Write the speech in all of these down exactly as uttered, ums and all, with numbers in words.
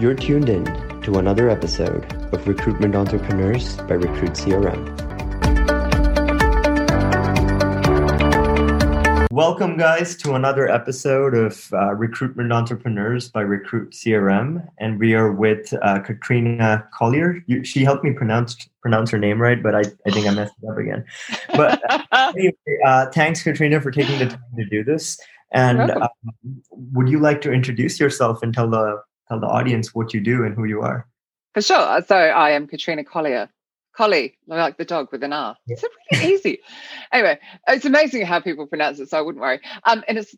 You're tuned in to another episode of Recruitment Entrepreneurs by Recruit C R M. Welcome, guys, to another episode of uh, Recruitment Entrepreneurs by Recruit C R M, and we are with uh, Katrina Collier. You, she helped me pronounce pronounce her name right, but I, I think I messed it up again. But uh, anyway, uh, thanks, Katrina, for taking the time to do this. And um, would you like to introduce yourself and tell the tell the audience what you do and who you are? For sure. So I am Katrina Collier. Collie, like the dog with an R. Yeah. It's really easy. Anyway, it's amazing how people pronounce it, so I wouldn't worry. Um, and it's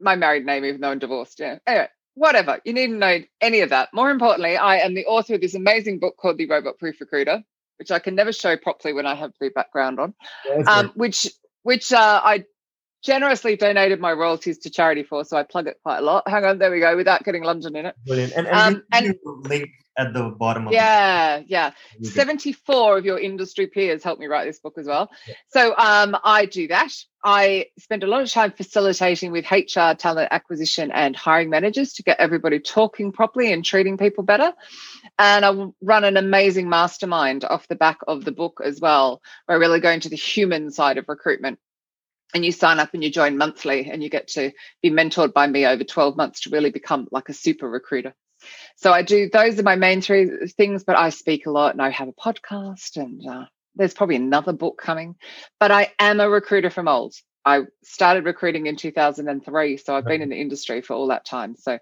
my married name, even though I'm divorced. Yeah. Anyway, whatever. You needn't know any of that. More importantly, I am the author of this amazing book called The Robot Proof Recruiter, which I can never show properly when I have the background on, yeah, um, right. which which uh, I... generously donated my royalties to charity for, so I plug it quite a lot. Hang on, there we go, without getting London in it. Brilliant. And, and, um, and link at the bottom of yeah, it. Yeah, yeah. seventy-four of your industry peers helped me write this book as well. Yeah. So um, I do that. I spend a lot of time facilitating with H R, talent acquisition, and hiring managers to get everybody talking properly and treating people better. And I run an amazing mastermind off the back of the book as well, where I really go into the human side of recruitment. And you sign up and you join monthly and you get to be mentored by me over twelve months to really become like a super recruiter. So I do, those are my main three things, but I speak a lot and I have a podcast and uh, there's probably another book coming. But I am a recruiter from old. I started recruiting in two thousand three, so I've been in the industry for all that time. So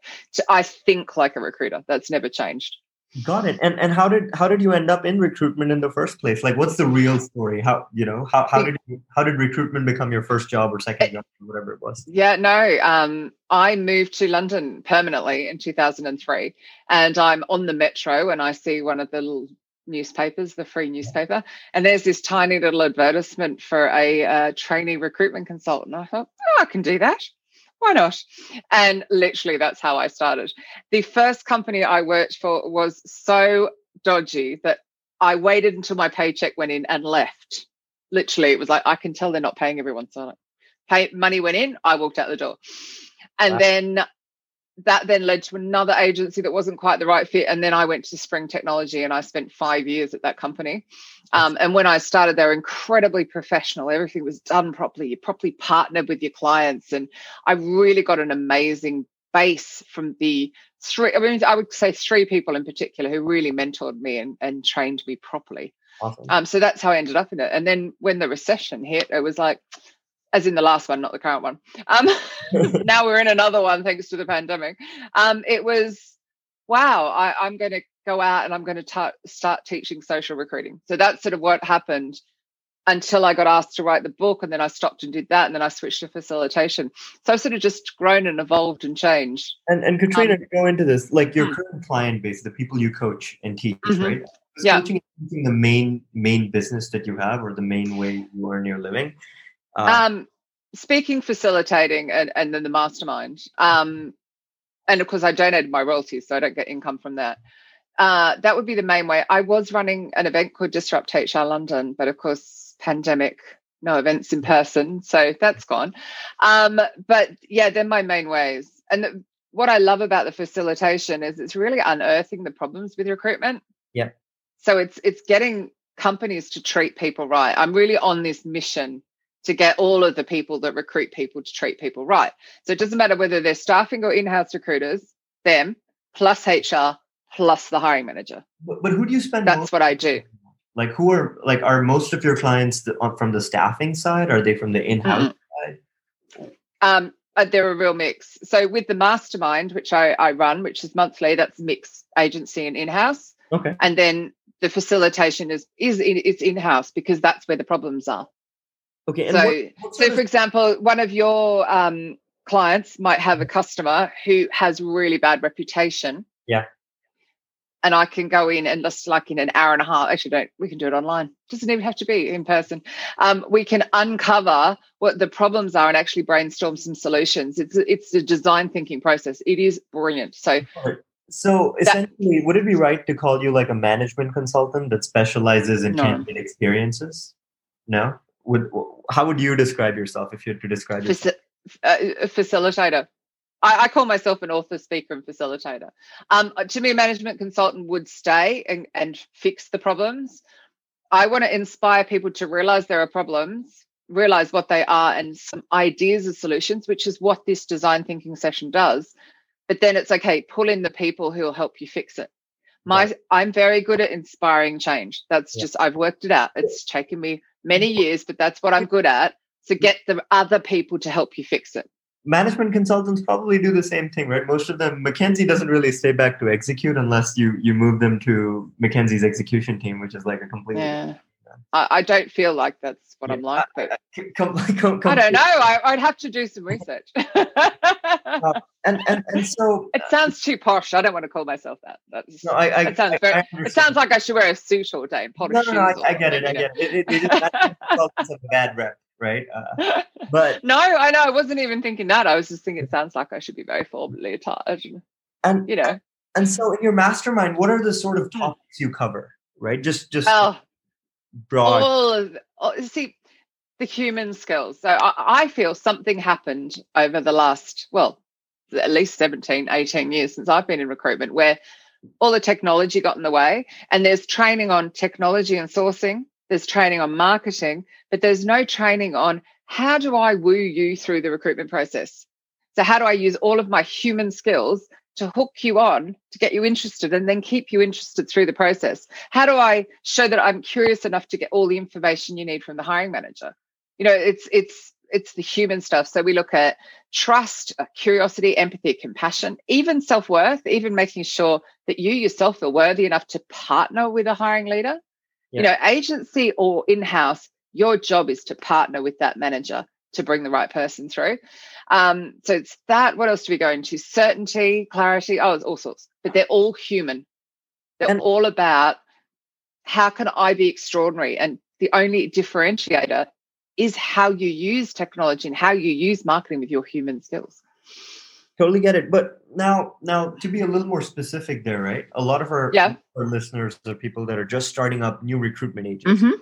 I think like a recruiter. That's never changed. Got it. And and how did how did you end up in recruitment in the first place? Like, what's the real story? How you know how how did you, how did recruitment become your first job or second job or whatever it was? Yeah, no. Um, I moved to London permanently in two thousand three, and I'm on the metro and I see one of the little newspapers, the free newspaper, and there's this tiny little advertisement for a uh, trainee recruitment consultant. I thought, oh, I can do that. Why not? And literally, that's how I started. The first company I worked for was so dodgy that I waited until my paycheck went in and left. Literally, it was like, I can tell they're not paying everyone. So like, pay, money went in, I walked out the door. And wow. then that then led to another agency that wasn't quite the right fit. And then I went to Spring Technology and I spent five years at that company. Um, and when I started, they were incredibly professional. Everything was done properly. You properly partnered with your clients. And I really got an amazing base from the three, I mean, I would say three people in particular who really mentored me and, and trained me properly. Awesome. Um, so that's how I ended up in it. And then when the recession hit, it was like, as in the last one, not the current one. Um, now we're in another one, thanks to the pandemic. Um, it was, wow, I, I'm going to go out and I'm going to ta- start teaching social recruiting. So that's sort of what happened until I got asked to write the book. And then I stopped and did that. And then I switched to facilitation. So I've sort of just grown and evolved and changed. And, and Katrina, um, to go into this, like your current client base, the people you coach and teach, mm-hmm. right? Is yeah. coaching the main main business that you have or the main way you earn your living? Uh, um, speaking, facilitating, and, and then the mastermind. Um, and of course, I donated my royalties, so I don't get income from that. Uh, that would be the main way. I was running an event called Disrupt H R London, but of course, pandemic, no events in person. So that's gone. Um, but yeah, they're my main ways. And the, what I love about the facilitation is it's really unearthing the problems with recruitment. Yeah. So it's it's getting companies to treat people right. I'm really on this mission to get all of the people that recruit people to treat people right. So it doesn't matter whether they're staffing or in-house recruiters, them, plus H R, plus the hiring manager. But, but who do you spend? That's most what I do. Like who are, like are most of your clients the, from the staffing side? Are they from the in-house mm-hmm. side? Um, they're a real mix. So with the mastermind, which I, I run, which is monthly, that's mixed agency and in-house. Okay. And then the facilitation is, is in, it's in-house because that's where the problems are. Okay. And so, what, what so for example, one of your um, clients might have a customer who has really bad reputation. Yeah. And I can go in and just like in an hour and a half, actually don't, we can do it online. Doesn't even have to be in person. Um, we can uncover what the problems are and actually brainstorm some solutions. It's it's a design thinking process. It is brilliant. So, so essentially, that, would it be right to call you like a management consultant that specializes in no. candidate experiences? No. Would, how would you describe yourself if you had to describe yourself? Faci- uh, facilitator. I, I call myself an author, speaker, and facilitator. Um, to me, a management consultant would stay and, and fix the problems. I want to inspire people to realise there are problems, realise what they are, and some ideas of solutions, which is what this design thinking session does. But then it's okay, pull in the people who will help you fix it. My, right. I'm very good at inspiring change. That's yeah. just, I've worked it out. It's taken me many years, but that's what I'm good at. So get the other people to help you fix it. Management consultants probably do the same thing, right? Most of them, McKinsey doesn't really stay back to execute unless you you move them to McKinsey's execution team, which is like a completely... Yeah. Yeah. I, I don't feel like that's what yeah. I'm like, but... Come, come, come I don't know. I, I'd have to do some research. uh, and, and, and so... It sounds too posh. I don't want to call myself that. That's, no, I, I, that sounds very, I, I it sounds like I should wear a suit all day and polish no, no, shoes. No, no, I, I get it. I get it. it, it, it Management consultants are bad rep. Right, uh, but no, I know I wasn't even thinking that. I was just thinking it sounds like I should be very formally attached, and you know. And so, in your mastermind, what are the sort of topics you cover? Right, just just oh, broad. All of, all, see the human skills. So I, I feel something happened over the last, well, at least seventeen, eighteen years since I've been in recruitment, where all the technology got in the way, and there's training on technology and sourcing. There's training on marketing, but there's no training on how do I woo you through the recruitment process? So how do I use all of my human skills to hook you on, to get you interested and then keep you interested through the process? How do I show that I'm curious enough to get all the information you need from the hiring manager? You know, it's it's it's the human stuff. So we look at trust, curiosity, empathy, compassion, even self-worth, even making sure that you yourself are worthy enough to partner with a hiring leader. You know, agency or in-house, your job is to partner with that manager to bring the right person through. Um, so it's that. What else do we go into? Certainty, clarity. Oh, it's all sorts. But they're all human. They're and- all about how can I be extraordinary? And the only differentiator is how you use technology and how you use marketing with your human skills. Totally get it. But now, now to be a little more specific there, right? A lot of our, yeah. our listeners are people that are just starting up new recruitment agents. Mm-hmm.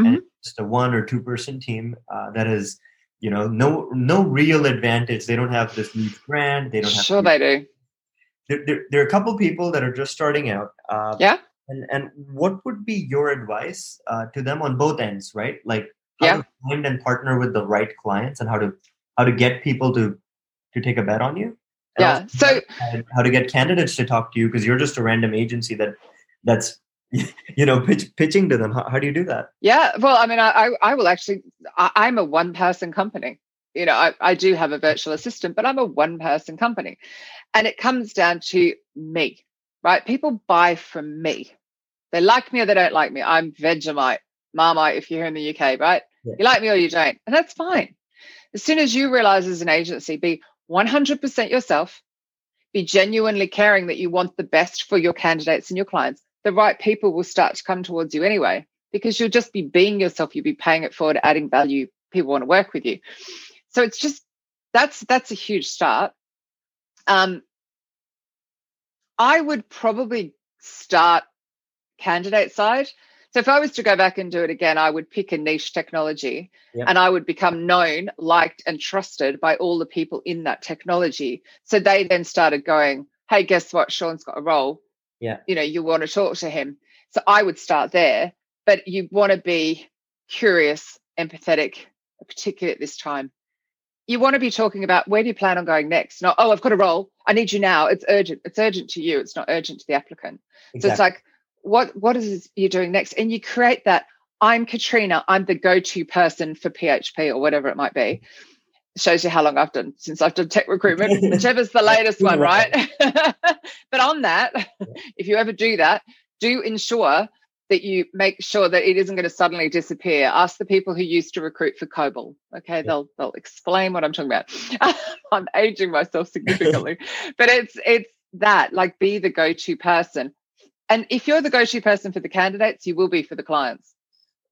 Mm-hmm. And it's just a one or two person team uh, that is, you know, no no real advantage. They don't have this new brand. They don't have. Sure, people. They do. There, there, there are a couple of people that are just starting out. Uh, yeah. And, and what would be your advice uh, to them on both ends, right? Like how yeah. to find and partner with the right clients and how to how to get people to to take a bet on you. Yeah. So how to get candidates to talk to you because you're just a random agency that that's, you know, pitch, pitching to them. How, how do you do that? Yeah. Well, I mean, I, I will actually, I, I'm a one person company. You know, I, I do have a virtual assistant, but I'm a one person company and it comes down to me, right? People buy from me. They like me or they don't like me. I'm Vegemite, Marmite, if you're here in the U K, right? Yeah. You like me or you don't. And that's fine. As soon as you realize as an agency, be one hundred percent yourself, be genuinely caring that you want the best for your candidates and your clients, the right people will start to come towards you anyway, because you'll just be being yourself. You'll be paying it forward, adding value. People want to work with you. So it's just, that's that's a huge start. Um, I would probably start candidate side. So if I was to go back and do it again, I would pick a niche technology yep. and I would become known, liked and trusted by all the people in that technology. So they then started going, hey, guess what? Sean's got a role. Yeah. You know, you want to talk to him. So I would start there. But you want to be curious, empathetic, particularly at this time. You want to be talking about where do you plan on going next? Not, oh, I've got a role. I need you now. It's urgent. It's urgent to you. It's not urgent to the applicant. Exactly. So it's like, What what is you doing next? And you create that, I'm Katrina, I'm the go-to person for P H P or whatever it might be. Shows you how long I've done, since I've done tech recruitment, whichever's the latest one, right? But on that, if you ever do that, do ensure that you make sure that it isn't going to suddenly disappear. Ask the people who used to recruit for COBOL. Okay, yeah. they'll they'll explain what I'm talking about. I'm aging myself significantly. But it's it's that, like be the go-to person. And if you're the go-to person for the candidates, you will be for the clients.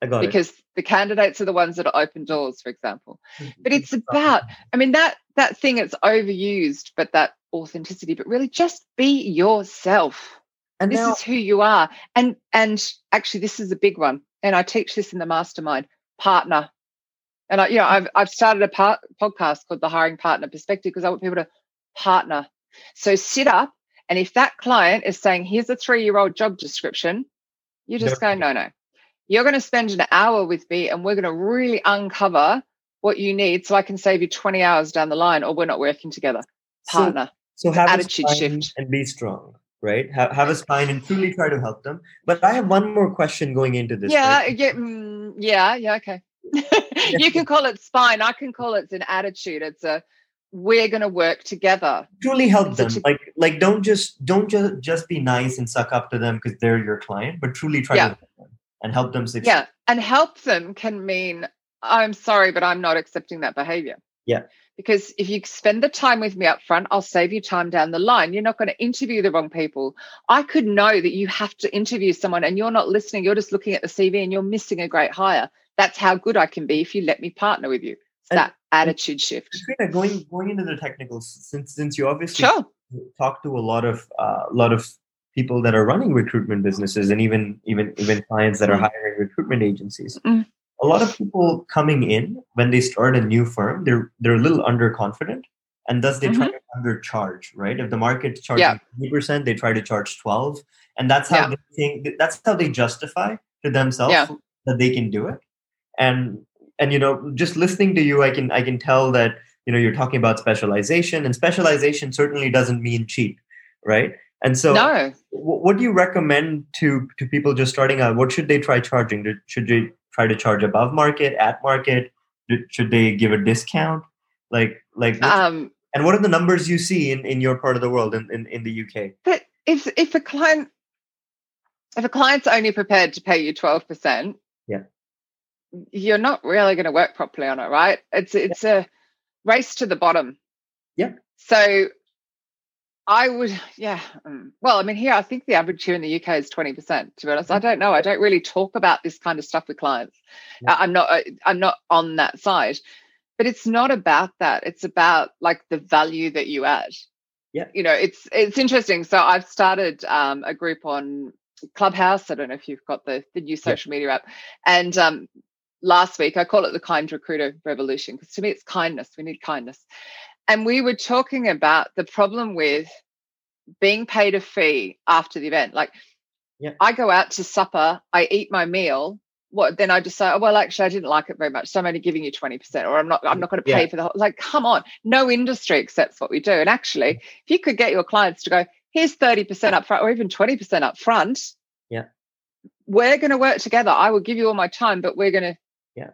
I got because it. The candidates are the ones that are open doors, for example. But it's about, I mean, that that thing, it's overused, but that authenticity, but really just be yourself. And this now, is who you are. And and actually, this is a big one. And I teach this in the mastermind, partner. And, I, you know, I've, I've started a par- podcast called The Hiring Partner Perspective because I want people to partner. So sit up, and if that client is saying, here's a three-year-old job description, you just yep. go, no, no. You're going to spend an hour with me, and we're going to really uncover what you need so I can save you twenty hours down the line, or we're not working together. Partner. So, so have attitude a spine shift. And be strong, right? Have, have a spine and truly try to help them. But I have one more question going into this. Yeah, right? yeah, mm, yeah, yeah, okay. You can call it spine. I can call it an attitude. It's a, we're going to work together. Truly help them. Like, like don't just don't just, just be nice and suck up to them because they're your client, but truly try yeah. to help them and help them succeed. Yeah, and help them can mean, I'm sorry, but I'm not accepting that behavior. Yeah. Because if you spend the time with me up front, I'll save you time down the line. You're not going to interview the wrong people. I could know that you have to interview someone and you're not listening. You're just looking at the C V and you're missing a great hire. That's how good I can be if you let me partner with you. It's and, that attitude shift. Katrina, going going into the technicals, since since you obviously sure. talk to a lot of a uh, lot of people that are running recruitment businesses and even even even clients that are hiring recruitment agencies. Mm. A lot of people coming in when they start a new firm, they're they're a little underconfident, and thus they mm-hmm. try to undercharge, right? If the market's charging yeah. twenty percent, they try to charge twelve, and that's how yeah. they think, that's how they justify to themselves yeah. that they can do it. And and you know, just listening to you, I can I can tell that you know you're talking about specialization, and specialization certainly doesn't mean cheap, right? And so no. w- what do you recommend to to people just starting out? What should they try charging? Should they try to charge above market, at market? Should they give a discount? Like, like, um, and what are the numbers you see in, in your part of the world, in, in, in the U K? But if if a client, if a client's only prepared to pay you twelve percent, yeah, you're not really going to work properly on it, right? It's it's yeah. a race to the bottom. Yeah. So I would, yeah. Well, I mean, here, I think the average here in the U K is twenty percent, to be honest. I don't know. I don't really talk about this kind of stuff with clients. Yeah. I'm not, I'm not on that side, but it's not about that. It's about like the value that you add. Yeah. You know, it's, it's interesting. So I've started um, a group on Clubhouse. I don't know if you've got the, the new social yeah. media app. And um, last week, I call it the Kind Recruiter Revolution, because to me, it's kindness. We need kindness. And we were talking about the problem with being paid a fee after the event. Like, yeah. I go out to supper, I eat my meal. What then? I just say, oh, well, actually, I didn't like it very much, so I'm only giving you twenty percent, or I'm not. I'm not going to pay yeah. for the whole. Like, come on, no industry accepts what we do. And actually, if you could get your clients to go, here's thirty percent up front, or even twenty percent up front. Yeah, we're going to work together. I will give you all my time, but we're going to. Yeah.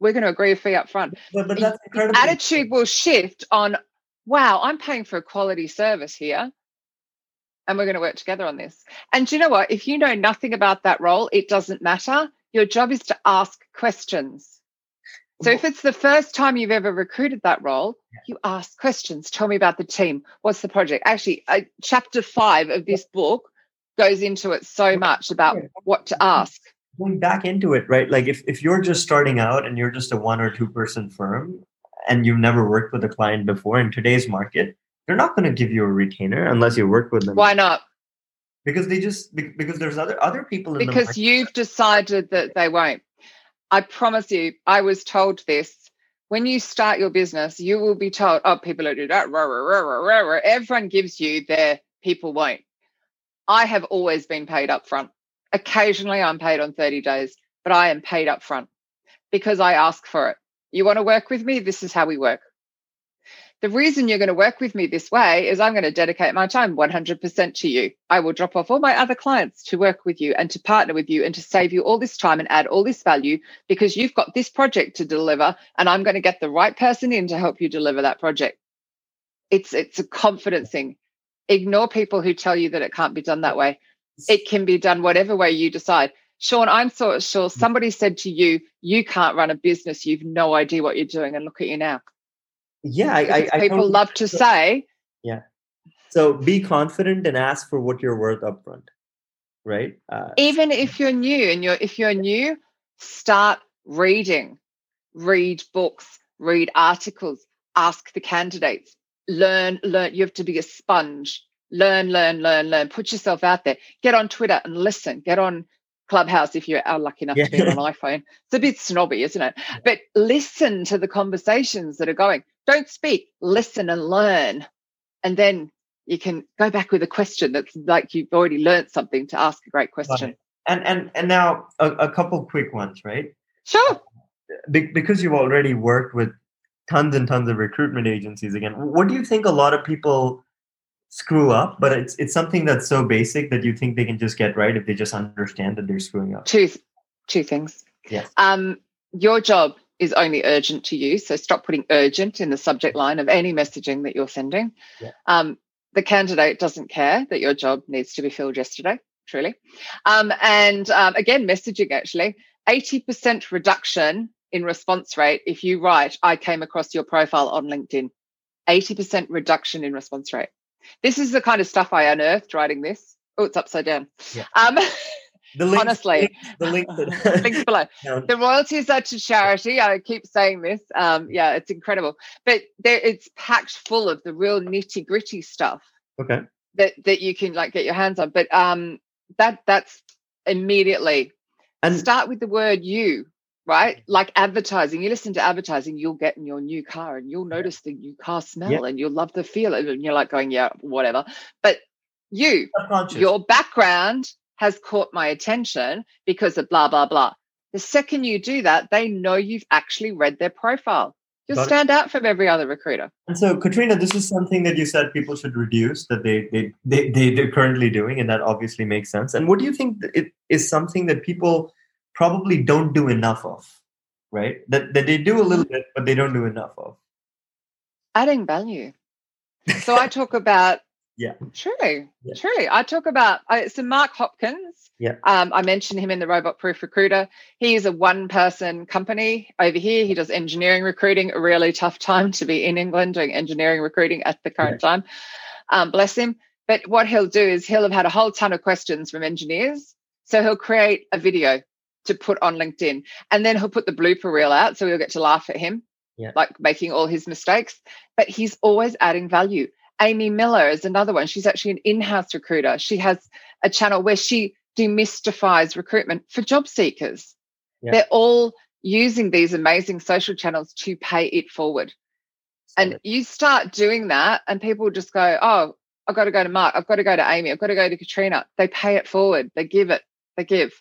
We're going to agree a fee up front. But, but that's incredible. The attitude will shift on, wow, I'm paying for a quality service here, and we're going to work together on this. And do you know what? If you know nothing about that role, it doesn't matter. Your job is to ask questions. So if it's the first time you've ever recruited that role, you ask questions. Tell me about the team. What's the project? Actually, uh, chapter five of this book goes into it so much about what to ask. Going back into it, right? Like if, if you're just starting out and you're just a one or two person firm and you've never worked with a client before in today's market, they're not going to give you a retainer unless you work with them. Why not? Because they just because there's other other people in the market. Because you've decided that they won't. I promise you, I was told this. When you start your business, you will be told, oh, people don't do that. Rah, rah, rah, rah, rah. Everyone gives you their people won't. I have always been paid up front. Occasionally I'm paid on thirty days, but I am paid up front because I ask for it. You want to work with me? This is how we work. The reason you're going to work with me this way is I'm going to dedicate my time one hundred percent to you. I will drop off all my other clients to work with you and to partner with you and to save you all this time and add all this value because you've got this project to deliver and I'm going to get the right person in to help you deliver that project. It's, it's a confidence thing. Ignore people who tell you that it can't be done that way. It can be done whatever way you decide. Sean, I'm so sure somebody said to you, you can't run a business. You've no idea what you're doing. And look at you now. Yeah. I, I, people I love to so, say. Yeah. So be confident and ask for what you're worth upfront, right? Uh, Even if you're new and you're, if you're new, start reading, read books, read articles, ask the candidates, learn, learn. You have to be a sponge. Learn, learn, learn, learn. Put yourself out there. Get on Twitter and listen. Get on Clubhouse if you're lucky enough yeah. to be on an iPhone. It's a bit snobby, isn't it? But listen to the conversations that are going. Don't speak. Listen and learn. And then you can go back with a question that's like you've already learned something to ask a great question. Right. And and and now a, a couple quick ones, right? Sure. Be- because you've already worked with tons and tons of recruitment agencies again, what do you think a lot of people screw up, but it's it's something that's so basic that you think they can just get right if they just understand that they're screwing up? Two, two things. Yes. Um, your job is only urgent to you, so stop putting urgent in the subject line of any messaging that you're sending. Yeah. Um, the candidate doesn't care that your job needs to be filled yesterday, truly. Um, and um, again, messaging actually, eighty percent reduction in response rate if you write, I came across your profile on LinkedIn. eighty percent reduction in response rate. This is the kind of stuff I unearthed writing this. Oh, it's upside down. Yeah. Um, the links, honestly, links, the links, that... links below. No. The royalties are to charity. I keep saying this. Um, yeah, it's incredible. But there, it's packed full of the real nitty gritty stuff. Okay. That that you can like get your hands on. But um, that that's immediately. And start with the word you. Right? Like advertising. You listen to advertising, you'll get in your new car and you'll notice the new car smell yeah. and you'll love the feel. And you're like going, yeah, whatever. But you, your background has caught my attention because of blah, blah, blah. The second you do that, they know you've actually read their profile. You'll Got stand it. out from every other recruiter. And so, Katrina, this is something that you said people should reduce that they, they, they, they, they're currently doing. And that obviously makes sense. And what do you think it is something that people probably don't do enough of, right? That that they do a little bit, but they don't do enough of. Adding value. So I talk about, yeah, truly, yeah. truly. I talk about, I, so Mark Hopkins, yeah. um, I mentioned him in The Robot Proof Recruiter. He is a one-person company over here. He does engineering recruiting, a really tough time to be in England doing engineering recruiting at the current yeah. time. Um, bless him. But what he'll do is he'll have had a whole ton of questions from engineers. So he'll create a video to put on LinkedIn, and then he'll put the blooper reel out so we'll get to laugh at him yeah. like making all his mistakes, but he's always adding value. Amy Miller is another one. She's actually an in-house recruiter. She has a channel where she demystifies recruitment for job seekers. Yeah. They're all using these amazing social channels to pay it forward. Sorry. And you start doing that and people just go, oh, I've got to go to Mark. I've got to go to Amy. I've got to go to Katrina. They pay it forward. They give it. They give.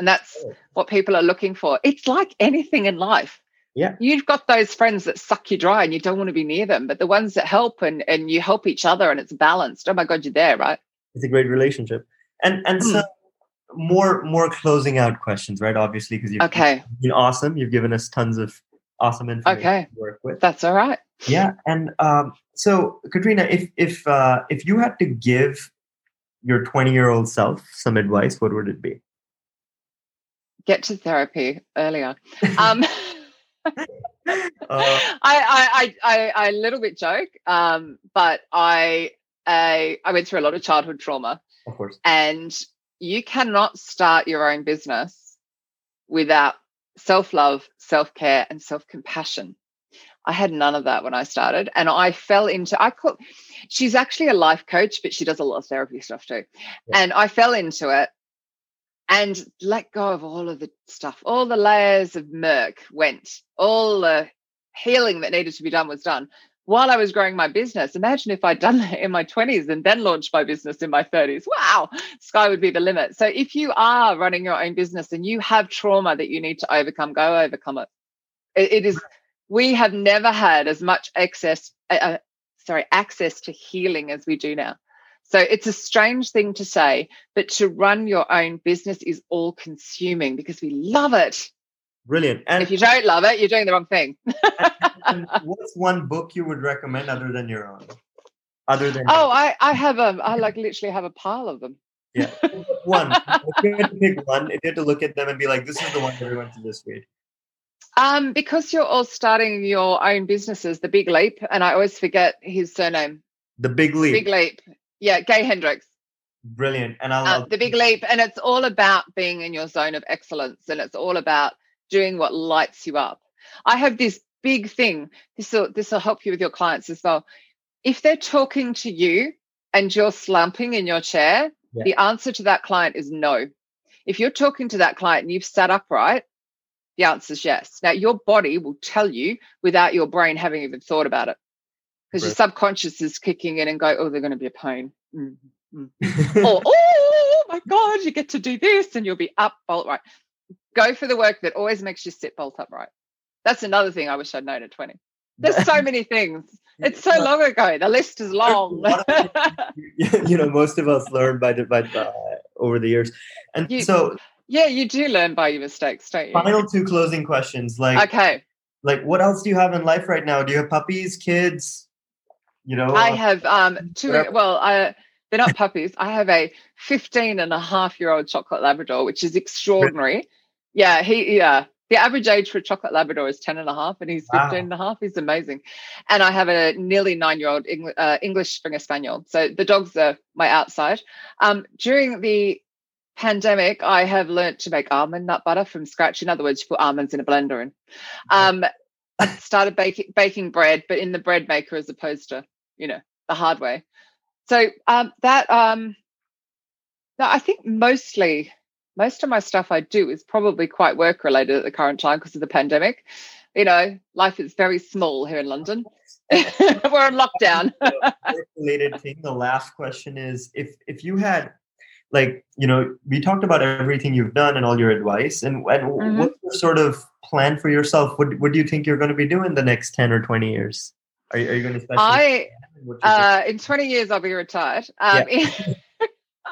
And that's what people are looking for. It's like anything in life. Yeah. You've got those friends that suck you dry and you don't want to be near them, but the ones that help and, and you help each other and it's balanced. Oh my God, you're there, right? It's a great relationship. And and mm. so more more closing out questions, right? Obviously, because you've okay. been awesome. You've given us tons of awesome information okay. to work with. That's all right. Yeah. And um, so Katrina, if if uh, if you had to give your twenty-year-old self some advice, what would it be? Get to therapy earlier. Um, uh, I, I, I, I, a little bit joke, um, but I, I, I went through a lot of childhood trauma. Of course. And you cannot start your own business without self-love, self-care, and self-compassion. I had none of that when I started, and I fell into. I call, she's actually a life coach, but she does a lot of therapy stuff too, yeah. and I fell into it. And let go of all of the stuff. All the layers of murk went. All the healing that needed to be done was done. While I was growing my business, imagine if I'd done that in my twenties and then launched my business in my thirties. Wow, sky would be the limit. So if you are running your own business and you have trauma that you need to overcome, go overcome it. It, it is. We have never had as much access, uh, sorry, access to healing as we do now. So it's a strange thing to say, but to run your own business is all-consuming because we love it. Brilliant. And if you don't love it, you're doing the wrong thing. And what's one book you would recommend other than your own? Other than oh, I, I have a, I like literally have a pile of them. Yeah, one. If you had to pick one, if you had to look at them and be like, this is the one everyone should just read. Um, because you're all starting your own businesses, The Big Leap, and I always forget his surname. The Big Leap. Big Leap. Yeah, Gay Hendricks. Brilliant. And I love um, The Big Leap. And it's all about being in your zone of excellence. And it's all about doing what lights you up. I have this big thing. This will this will help you with your clients as well. If they're talking to you and you're slumping in your chair, yeah. the answer to that client is no. If you're talking to that client and you've sat upright, the answer is yes. Now, your body will tell you without your brain having even thought about it. because right. your subconscious is kicking in and go, oh, they're going to be a pain. Mm-hmm. Or, oh, my God, you get to do this and you'll be up, bolt right. Go for the work that always makes you sit bolt upright. That's another thing I wish I'd known at twenty. There's so many things. It's so long ago. The list is long. You know, most of us learn by, by, by over the years. And you, so... Yeah, you do learn by your mistakes, don't you? Final two closing questions. Like, okay. Like, what else do you have in life right now? Do you have puppies, kids? You know, I uh, have um, two. Whatever. Well, I, they're not puppies. I have a fifteen and a half year old chocolate Labrador, which is extraordinary. Yeah, he, yeah. The average age for a chocolate Labrador is ten and a half, and he's fifteen wow. and a half. He's amazing. And I have a nearly nine-year-old Eng- uh, English Springer Spaniel. So the dogs are my outside. Um, during the pandemic, I have learnt to make almond nut butter from scratch. In other words, you put almonds in a blender and um, I started baking, baking bread, but in the bread maker as opposed to, you know, the hard way. So um, that, um, no, I think mostly... Most of my stuff I do is probably quite work related at the current time because of the pandemic. You know, life is very small here in London. We're on lockdown. Related thing. The last question is, if if you had, like, you know, we talked about everything you've done and all your advice, and, and mm-hmm. what's your sort of plan for yourself? What What do you think you're going to be doing the next ten or twenty years? Are you, are you going to? I uh, in twenty years I'll be retired. Um, yeah. in,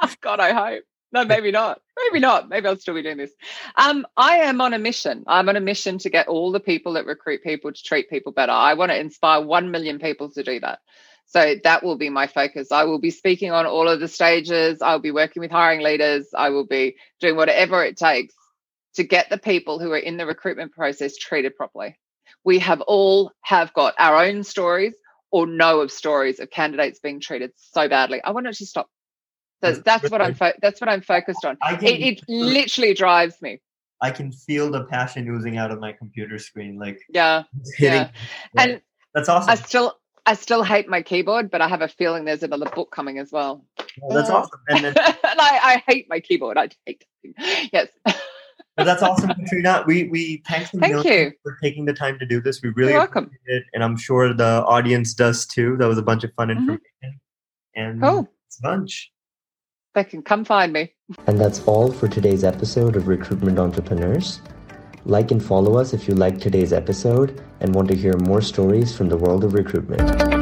oh God, I hope. No, maybe not. Maybe not. Maybe I'll still be doing this. Um, I am on a mission. I'm on a mission to get all the people that recruit people to treat people better. I want to inspire one million people to do that. So that will be my focus. I will be speaking on all of the stages. I'll be working with hiring leaders. I will be doing whatever it takes to get the people who are in the recruitment process treated properly. We have all have got our own stories or know of stories of candidates being treated so badly. I want to actually stop. So that's what I'm fo- that's what I'm focused on. Can, it, it literally drives me. I can feel the passion oozing out of my computer screen. Like yeah, yeah. Like, and that's awesome. I still I still hate my keyboard, but I have a feeling there's another book coming as well. Oh, that's oh. awesome. And, then, and I, I hate my keyboard. I hate it. Yes. But that's awesome, Katrina. We we thanks Thank you, you for taking the time to do this. We really You're appreciate welcome. It, and I'm sure the audience does too. That was a bunch of fun information mm-hmm. and cool. It's lunch. They can come find me. And that's all for today's episode of Recruitment Entrepreneurs. Like and follow us if you liked today's episode and want to hear more stories from the world of recruitment.